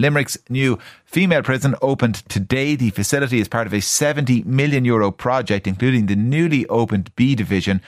Limerick's new female prison opened today. The facility is part of a €70 million project, including the newly opened B Division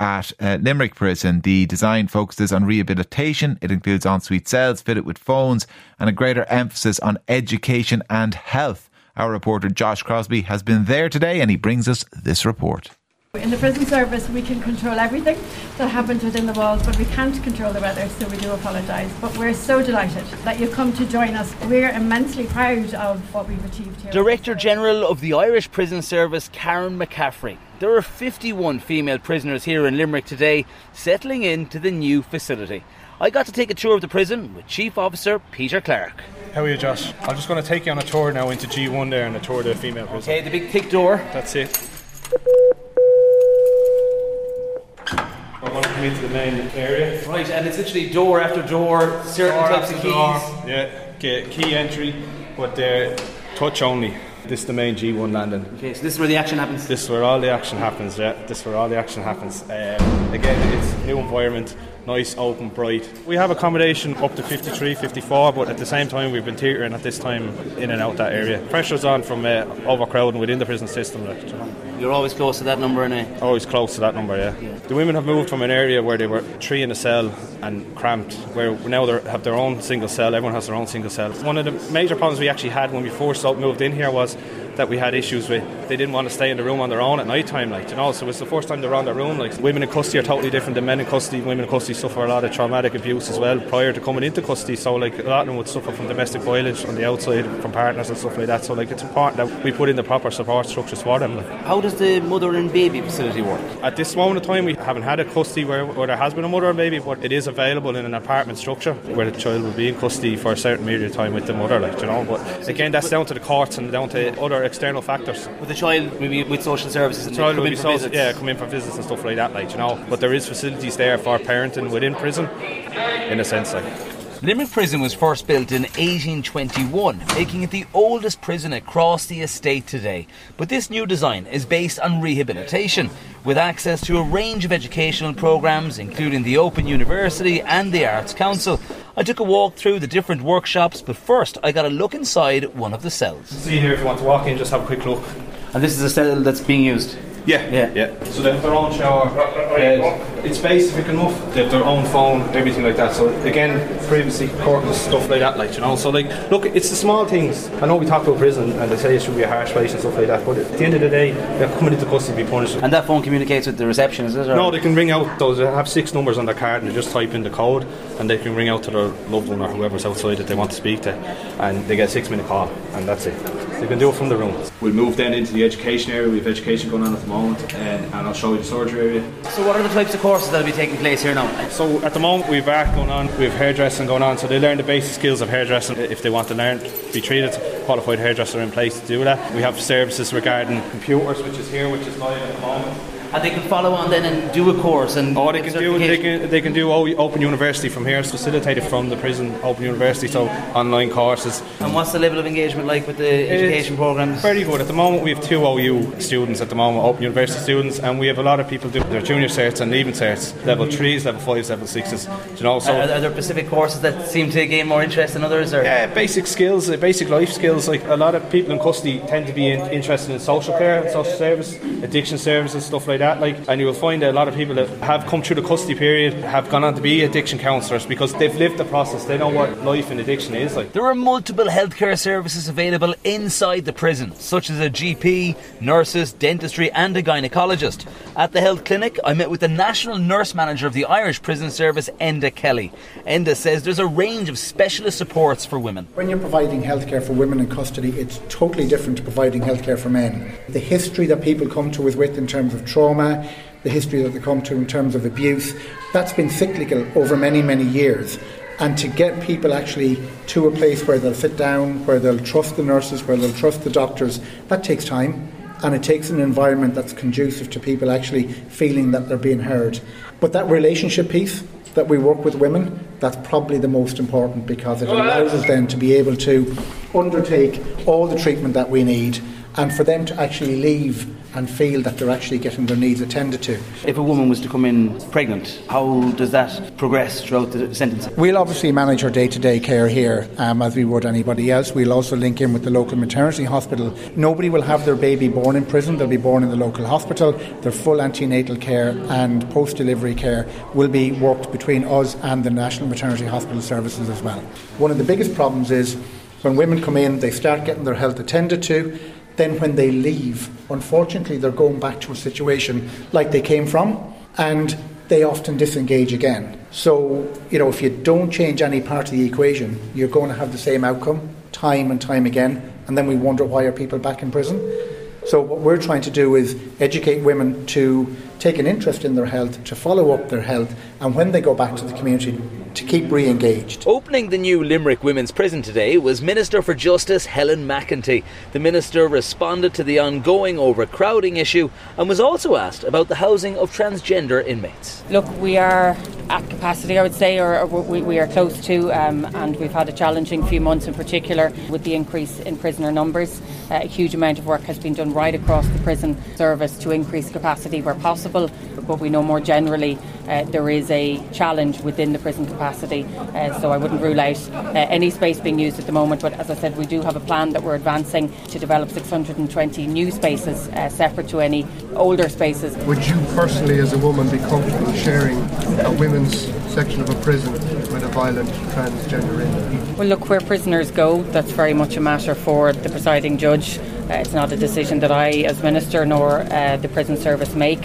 at Limerick Prison. The design focuses on rehabilitation. It includes ensuite cells fitted with phones and a greater emphasis on education and health. Our reporter Josh Crosbie has been there today and he brings us this report. In the prison service, we can control everything that happens within the walls, but we can't control the weather, so we do apologise. But we're so delighted that you've come to join us. We're immensely proud of what we've achieved here. Director General of the Irish Prison Service, Karen McCaffrey. There are 51 female prisoners here in Limerick today, settling into the new facility. I got to take a tour of the prison with Chief Officer Peter Clarke. How are you, Josh? I'm just going to take you on a tour now into G1 there and a tour of the female prison. Okay, the big thick door. That's it. I want to come into the main area. Right, and it's literally door after door, certain types of keys. Yeah, key entry, but they're touch only. This is the main G1 landing. Okay, so this is where the action happens? This is where all the action happens, yeah. Again, it's a new environment, nice, open, bright. We have accommodation up to 53, 54, but at the same time we've been teetering at this time in and out that area. Pressure's on from overcrowding within the prison system. You're always close to that number, innit? Always close to that number, yeah. The women have moved from an area where they were three in a cell and cramped, where now they have their own single cell, everyone has their own single cell. One of the major problems we actually had when we first moved in here was that we had issues with, they didn't want to stay in the room on their own at night time, like, you know, so it's the first time they're on their own. Like, women in custody are totally different than men in custody. Women in custody suffer a lot of traumatic abuse as well prior to coming into custody, so like a lot of them would suffer from domestic violence on the outside from partners and stuff like that, so like it's important that we put in the proper support structures for them. Like. How does the mother and baby facility work? At this moment of time we haven't had a custody where there has been a mother and baby, but it is available in an apartment structure where the child will be in custody for a certain period of time with the mother, like, you know, but again that's down to the courts and down to other external factors. With the child, maybe with social services, and child come in for visits. Yeah, come in for visits and stuff like that, like, you know. But there is facilities there for parenting within prison, in a sense, like. Limerick Prison was first built in 1821, making it the oldest prison across the estate today. But this new design is based on rehabilitation, with access to a range of educational programmes, including the Open University and the Arts Council. I took a walk through the different workshops, but first I got a look inside one of the cells. See here, if you want to walk in, just have a quick look. And this is a cell that's being used? Yeah. So they have their own shower, it's basic enough, they have their own phone, everything like that. So again, privacy, curtains, stuff like that, like, you know. So like, look, it's the small things. I know we talk about prison and they say it should be a harsh place and stuff like that, but at the end of the day, they're coming into custody to be punished. And that phone communicates with the reception, is it? Or? No, they can ring out those, they have 6 numbers on their card and they just type in the code and they can ring out to their loved one or whoever's outside that they want to speak to, and they get a 6-minute call and that's it. They can do it from their own. We'll move then into the education area. We have education going on at the moment, and I'll show you the surgery area. So what are the types of courses that will be taking place here now? So at the moment we've art going on, we have hairdressing going on, so they learn the basic skills of hairdressing if they want to learn, be treated, qualified hairdresser in place to do that. We have services regarding computers, which is here, which is live at the moment. And they can follow on then and do a course and they can do Open University from here. It's facilitated from the prison, Open University, so online courses. And what's the level of engagement like with the education programmes? Very good. At the moment we have 2 OU students at the moment, Open University students, and we have a lot of people doing their junior certs and leaving certs, level 3s, level 5s, level 6s. You know, so are there specific courses that seem to gain more interest than others? Or? Yeah, basic skills, basic life skills. Like a lot of people in custody tend to be interested in social care, social service, addiction services, stuff like that. And you'll find that a lot of people that have come through the custody period have gone on to be addiction counsellors because they've lived the process, they know what life in addiction is like. There are multiple healthcare services available inside the prison, such as a GP, nurses, dentistry and a gynecologist. At the health clinic I met with the National Nurse Manager of the Irish Prison Service, Enda Kelly. Enda says there's a range of specialist supports for women. When you're providing healthcare for women in custody, it's totally different to providing healthcare for men. The history that people come to with in terms of trauma, the history that they come to in terms of abuse, that's been cyclical over many, many years. And to get people actually to a place where they'll sit down, where they'll trust the nurses, where they'll trust the doctors, that takes time. And it takes an environment that's conducive to people actually feeling that they're being heard. But that relationship piece that we work with women, that's probably the most important, because it allows us then to be able to undertake all the treatment that we need and for them to actually leave and feel that they're actually getting their needs attended to. If a woman was to come in pregnant, how does that progress throughout the sentence? We'll obviously manage her day-to-day care here as we would anybody else. We'll also link in with the local maternity hospital. Nobody will have their baby born in prison. They'll be born in the local hospital. Their full antenatal care and post-delivery care will be worked between us and the National Maternity Hospital Services as well. One of the biggest problems is when women come in, they start getting their health attended to. Then when they leave, unfortunately, they're going back to a situation like they came from, and they often disengage again. So, if you don't change any part of the equation, you're going to have the same outcome time and time again, and then we wonder why are people back in prison. So what we're trying to do is educate women to take an interest in their health, to follow up their health, and when they go back to the community, to keep re-engaged. Opening the new Limerick Women's Prison today was Minister for Justice Helen McEntee. The Minister responded to the ongoing overcrowding issue and was also asked about the housing of transgender inmates. Look, we are at capacity, I would say, or we are close to, and we've had a challenging few months in particular with the increase in prisoner numbers. A huge amount of work has been done right across the prison service to increase capacity where possible, but we know more generally there is a challenge within the prison capacity, so I wouldn't rule out any space being used at the moment. But as I said, we do have a plan that we're advancing to develop 620 new spaces separate to any older spaces. Would you personally, as a woman, be comfortable sharing a women's section of a prison with a violent transgender inmate? Well, look, where prisoners go, that's very much a matter for the presiding judge. It's not a decision that I, as Minister, nor the prison service make.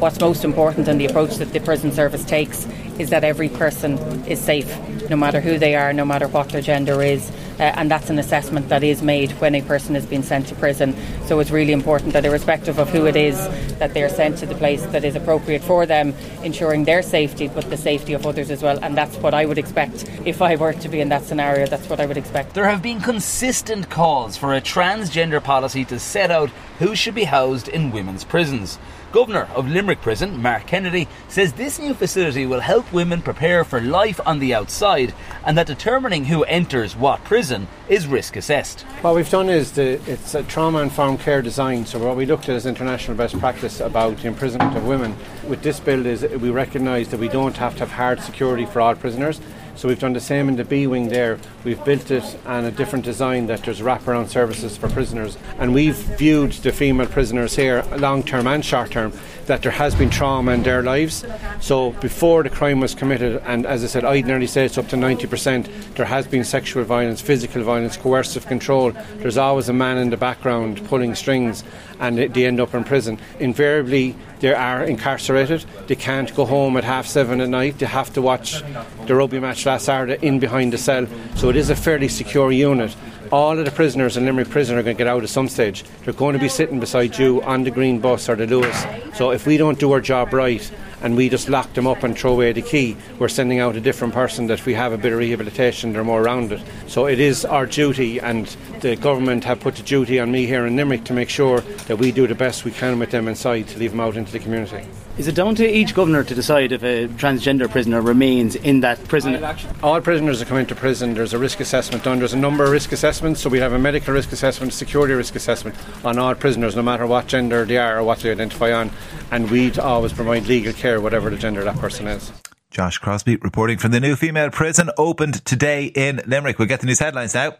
What's most important in the approach that the prison service takes is that every person is safe, no matter who they are, no matter what their gender is. And that's an assessment that is made when a person is being sent to prison. So it's really important that irrespective of who it is, that they are sent to the place that is appropriate for them, ensuring their safety, but the safety of others as well. And that's what I would expect if I were to be in that scenario. That's what I would expect. There have been consistent calls for a transgender policy to set out who should be housed in women's prisons. Governor of Limerick Prison, Mark Kennedy, says this new facility will help women prepare for life on the outside and that determining who enters what prison is risk assessed. What we've done is it's a trauma-informed care design, so what we looked at is international best practice about the imprisonment of women. With this build is we recognise that we don't have to have hard security for all prisoners. So we've done the same in the B wing there. We've built it on a different design that there's wraparound services for prisoners. And we've viewed the female prisoners here, long-term and short-term, that there has been trauma in their lives. So before the crime was committed, and as I said, I'd nearly say it's up to 90%, there has been sexual violence, physical violence, coercive control. There's always a man in the background pulling strings, and they end up in prison. Invariably, they are incarcerated. They can't go home at 7:30 at night. They have to watch the rugby match last Saturday in behind the cell. So it is a fairly secure unit. All of the prisoners in Limerick Prison are going to get out at some stage. They're going to be sitting beside you on the green bus or the Lewis. So if we don't do our job right and we just lock them up and throw away the key, we're sending out a different person that if we have a bit of rehabilitation, they're more rounded. So it is our duty, and the government have put the duty on me here in Limerick to make sure that we do the best we can with them inside to leave them out into the community. Is it down to each governor to decide if a transgender prisoner remains in that prison? All prisoners that come into prison, there's a risk assessment done. There's a number of risk assessments, so we have a medical risk assessment, security risk assessment on all prisoners, no matter what gender they are or what they identify on, and we'd always provide legal care, whatever the gender that person is. Josh Crosbie reporting from the new female prison opened today in Limerick. We'll get the news headlines now.